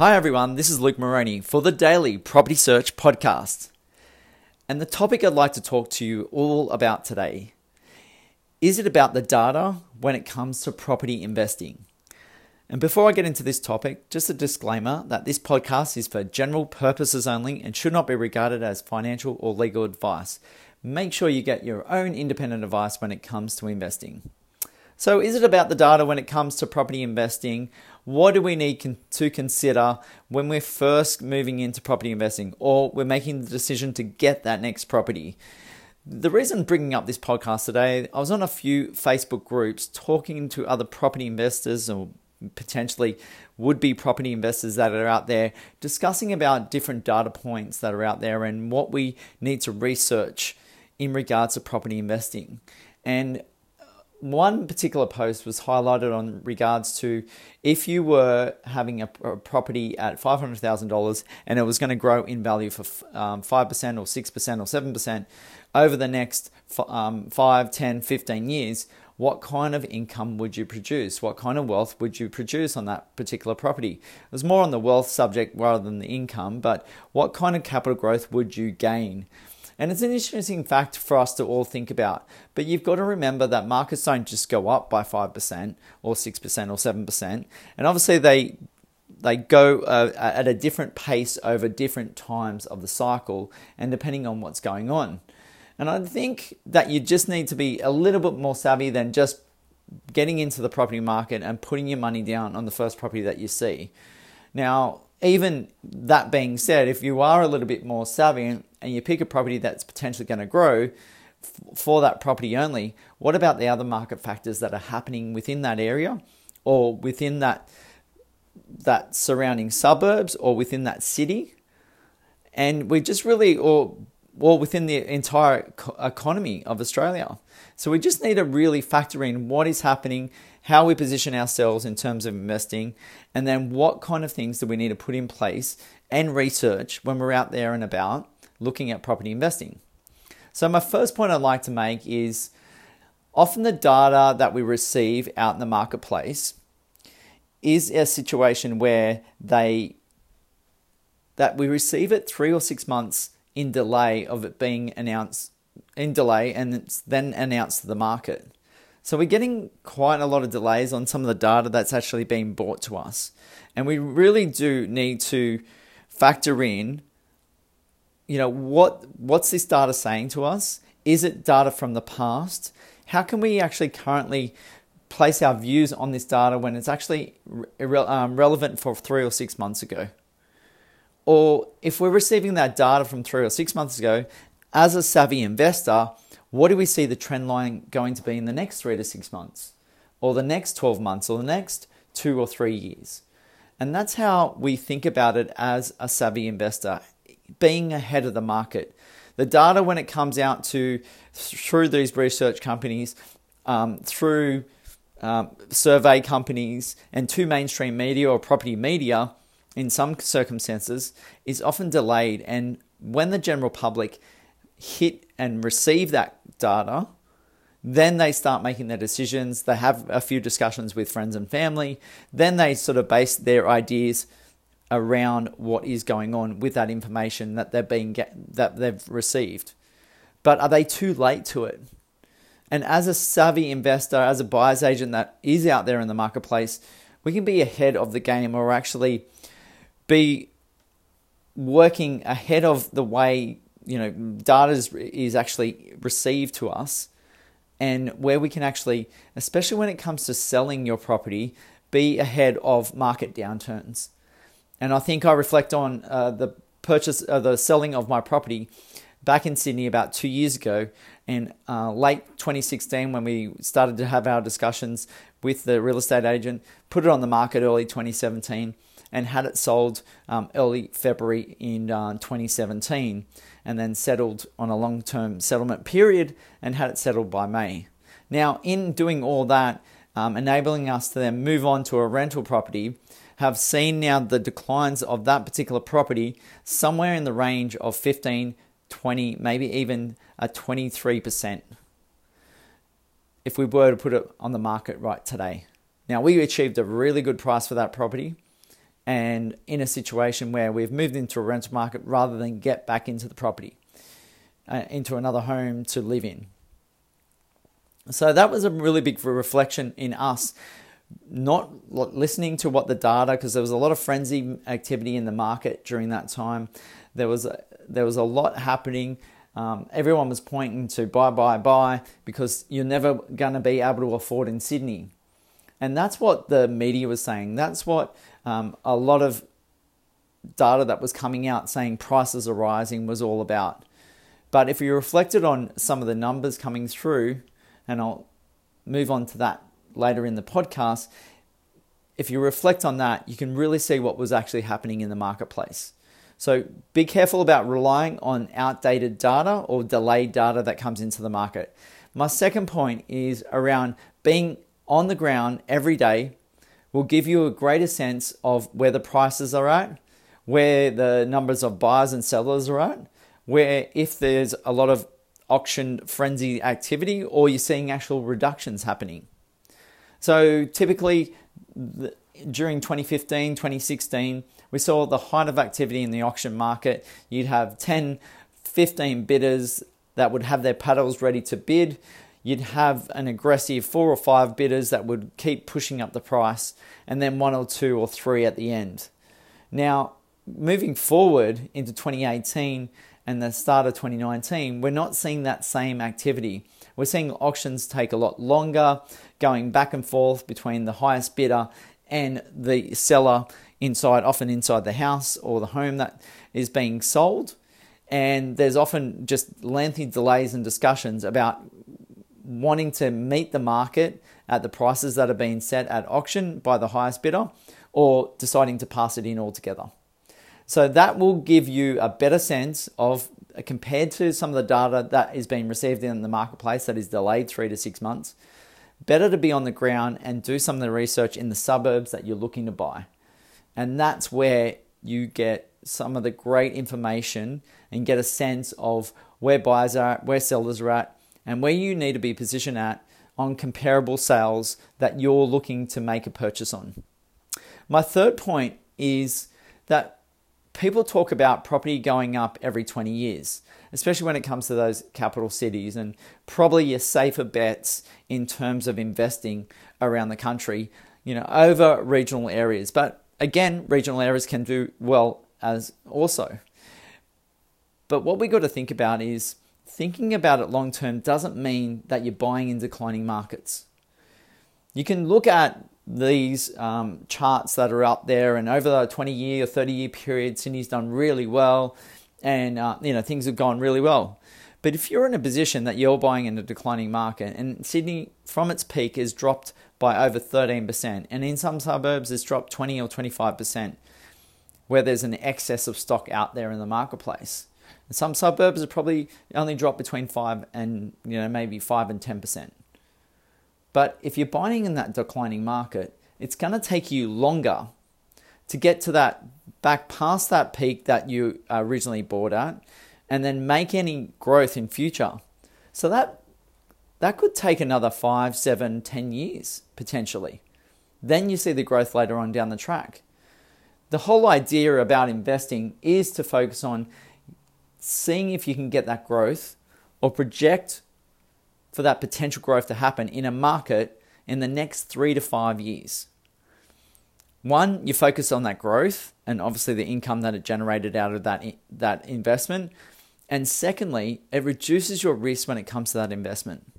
Hi everyone, this is Luke Moroni for the Daily Property Search Podcast. And the topic I'd like to talk to you all about today, is it about the data when it comes to property investing? And before I get into this topic, just a disclaimer that this podcast is for general purposes only and should not be regarded as financial or legal advice. Make sure you get your own independent advice when it comes to investing. So is it about the data when it comes to property investing? What do we need to consider when we're first moving into property investing or we're making the decision to get that next property? The reason bringing up this podcast today, I was on a few Facebook groups talking to other property investors or potentially would-be property investors that are out there discussing about different data points that are out there and what we need to research in regards to property investing. And one particular post was highlighted on regards to if you were having a property at $500,000 and it was going to grow in value for 5% or 6% or 7% over the next 5, 10, 15 years, what kind of income would you produce? What kind of wealth would you produce on that particular property? It was more on the wealth subject rather than the income, but what kind of capital growth would you gain? And it's an interesting fact for us to all think about. But you've got to remember that markets don't just go up by 5% or 6% or 7%. And obviously they go at a different pace over different times of the cycle and depending on what's going on. And I think that you just need to be a little bit more savvy than just getting into the property market and putting your money down on the first property that you see. Now, even that being said, if you are a little bit more savvy and you pick a property that's potentially going to grow for that property only, what about the other market factors that are happening within that area or within that surrounding suburbs or within that city? And we just really, or within the entire economy of Australia. So we just need to really factor in what is happening, how we position ourselves in terms of investing, and then what kind of things do we need to put in place and research when we're out there and about looking at property investing. So my first point I'd like to make is often the data that we receive out in the marketplace is a situation where that we receive it 3 or 6 months in delay of it being announced in delay and it's then announced to the market. So we're getting quite a lot of delays on some of the data that's actually being brought to us. And we really do need to factor in, what's this data saying to us? Is it data from the past? How can we actually currently place our views on this data when it's actually relevant for 3 or 6 months ago? Or if we're receiving that data from 3 or 6 months ago, as a savvy investor, what do we see the trend line going to be in the next 3 to 6 months or the next 12 months or the next 2 or 3 years? And that's how we think about it as a savvy investor, being ahead of the market. The data when it comes out through these research companies, through survey companies and to mainstream media or property media, in some circumstances, is often delayed. And when the general public hit and receive that data, then they start making their decisions. They have a few discussions with friends and family. Then they sort of base their ideas around what is going on with that information that they've received. But are they too late to it? And as a savvy investor, as a buyer's agent that is out there in the marketplace, we can be ahead of the game or actually be working ahead of the way data is actually received to us, and where we can actually, especially when it comes to selling your property, be ahead of market downturns. And I think I reflect on the selling of my property back in Sydney about 2 years ago, and late 2016 when we started to have our discussions with the real estate agent, put it on the market early 2017. And had it sold early February in 2017 and then settled on a long-term settlement period and had it settled by May. Now, in doing all that, enabling us to then move on to a rental property, have seen now the declines of that particular property somewhere in the range of 15, 20, maybe even a 23% if we were to put it on the market right today. Now, we achieved a really good price for that property. and in a situation where we've moved into a rental market rather than get back into the property, into another home to live in. So that was a really big reflection in us, not listening to what the data, because there was a lot of frenzy activity in the market during that time. There was a lot happening. Everyone was pointing to buy, because you're never going to be able to afford in Sydney. And that's what the media was saying. That's what a lot of data that was coming out saying prices are rising was all about. But if you reflected on some of the numbers coming through, and I'll move on to that later in the podcast, if you reflect on that, you can really see what was actually happening in the marketplace. So be careful about relying on outdated data or delayed data that comes into the market. My second point is around being on the ground every day will give you a greater sense of where the prices are at, where the numbers of buyers and sellers are at, where if there's a lot of auction frenzy activity or you're seeing actual reductions happening. So typically during 2015, 2016, we saw the height of activity in the auction market. You'd have 10, 15 bidders that would have their paddles ready to bid. You'd have an aggressive 4 or 5 bidders that would keep pushing up the price, and then 1 or 2 or 3 at the end. Now, moving forward into 2018 and the start of 2019, we're not seeing that same activity. We're seeing auctions take a lot longer, going back and forth between the highest bidder and the seller often inside the house or the home that is being sold. And there's often just lengthy delays and discussions about wanting to meet the market at the prices that are being set at auction by the highest bidder, or deciding to pass it in altogether. So that will give you a better sense of, compared to some of the data that is being received in the marketplace that is delayed 3 to 6 months, better to be on the ground and do some of the research in the suburbs that you're looking to buy. And that's where you get some of the great information and get a sense of where buyers are at, where sellers are at, and where you need to be positioned at on comparable sales that you're looking to make a purchase on. My third point is that people talk about property going up every 20 years, especially when it comes to those capital cities, and probably your safer bets in terms of investing around the country, over regional areas. But again, regional areas can do well as also. But what we got to think about is, thinking about it long term doesn't mean that you're buying in declining markets. You can look at these charts that are up there, and over the 20-year or 30-year period, Sydney's done really well, and things have gone really well. But if you're in a position that you're buying in a declining market, and Sydney from its peak is dropped by over 13%, and in some suburbs it's dropped 20 or 25%, where there's an excess of stock out there in the marketplace. Some suburbs have probably only dropped between 5 and, maybe 5 and 10%. But if you're buying in that declining market, it's going to take you longer to get to that, back past that peak that you originally bought at, and then make any growth in future. So that could take another 5, 7, 10 years, potentially. Then you see the growth later on down the track. The whole idea about investing is to focus on seeing if you can get that growth or project for that potential growth to happen in a market in the next 3 to 5 years. One, you focus on that growth and obviously the income that it generated out of that investment. And secondly, it reduces your risk when it comes to that investment.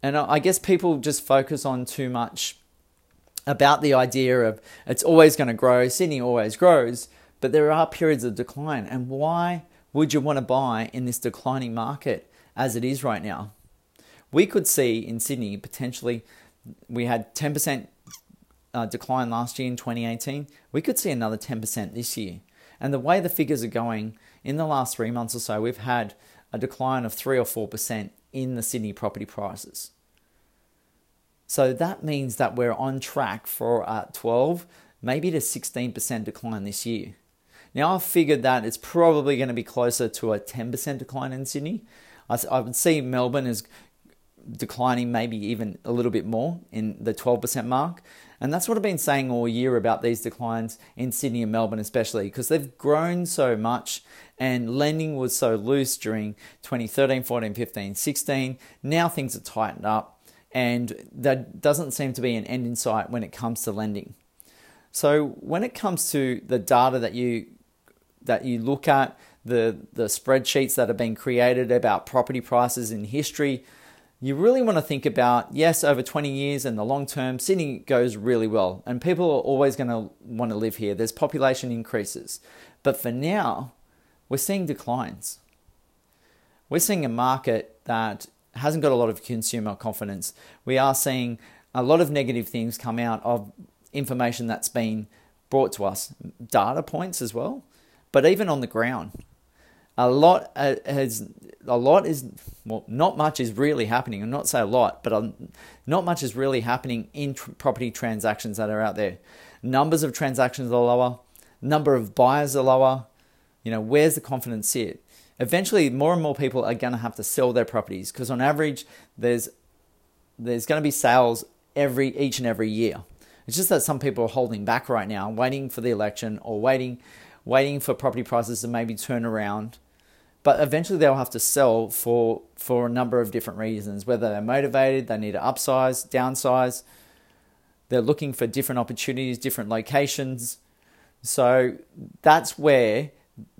And I guess people just focus on too much about the idea of it's always going to grow, Sydney always grows, but there are periods of decline. And why would you want to buy in this declining market as it is right now? We could see in Sydney, potentially, we had 10% decline last year in 2018. We could see another 10% this year. And the way the figures are going, in the last 3 months or so, we've had a decline of 3 or 4% in the Sydney property prices. So that means that we're on track for a 12, maybe to 16% decline this year. Now, I figured that it's probably going to be closer to a 10% decline in Sydney. I would see Melbourne is declining maybe even a little bit more in the 12% mark. And that's what I've been saying all year about these declines in Sydney and Melbourne especially, because they've grown so much and lending was so loose during 2013, 14, 15, 16. Now things are tightened up and there doesn't seem to be an end in sight when it comes to lending. So when it comes to the data that you look at, the spreadsheets that have been created about property prices in history, you really want to think about, yes, over 20 years and the long term, Sydney goes really well and people are always going to want to live here. There's population increases. But for now, we're seeing declines. We're seeing a market that hasn't got a lot of consumer confidence. We are seeing a lot of negative things come out of information that's been brought to us, data points as well, but even on the ground. Not much is really happening. I'm not saying a lot, but not much is really happening in property transactions that are out there. Numbers of transactions are lower. Number of buyers are lower. You know, where's the confidence sit? Eventually, more and more people are going to have to sell their properties because on average, there's going to be sales each and every year. It's just that some people are holding back right now, waiting for the election or waiting for property prices to maybe turn around. But eventually they'll have to sell for a number of different reasons, whether they're motivated, they need to upsize, downsize, they're looking for different opportunities, different locations. So that's where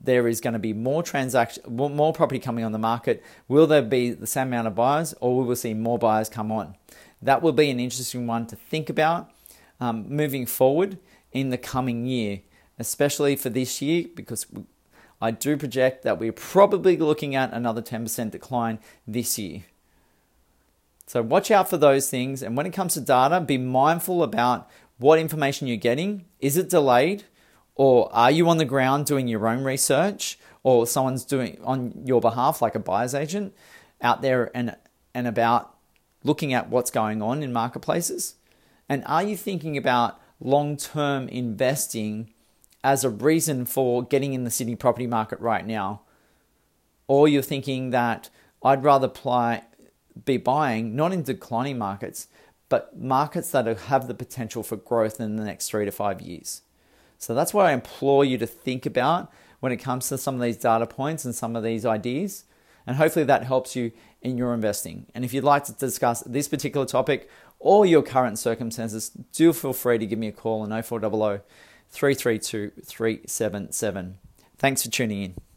there is going to be more property coming on the market. Will there be the same amount of buyers or will we see more buyers come on? That will be an interesting one to think about moving forward in the coming year, especially for this year, because I do project that we're probably looking at another 10% decline this year. So watch out for those things. And when it comes to data, be mindful about what information you're getting. Is it delayed? Or are you on the ground doing your own research? Or someone's doing on your behalf, like a buyer's agent, out there and about looking at what's going on in marketplaces? And are you thinking about long-term investing as a reason for getting in the Sydney property market right now? Or you're thinking that I'd rather be buying, not in declining markets, but markets that have the potential for growth in the next 3 to 5 years. So that's what I implore you to think about when it comes to some of these data points and some of these ideas. And hopefully that helps you in your investing. And if you'd like to discuss this particular topic or your current circumstances, do feel free to give me a call on 0400 332 377. Thanks for tuning in.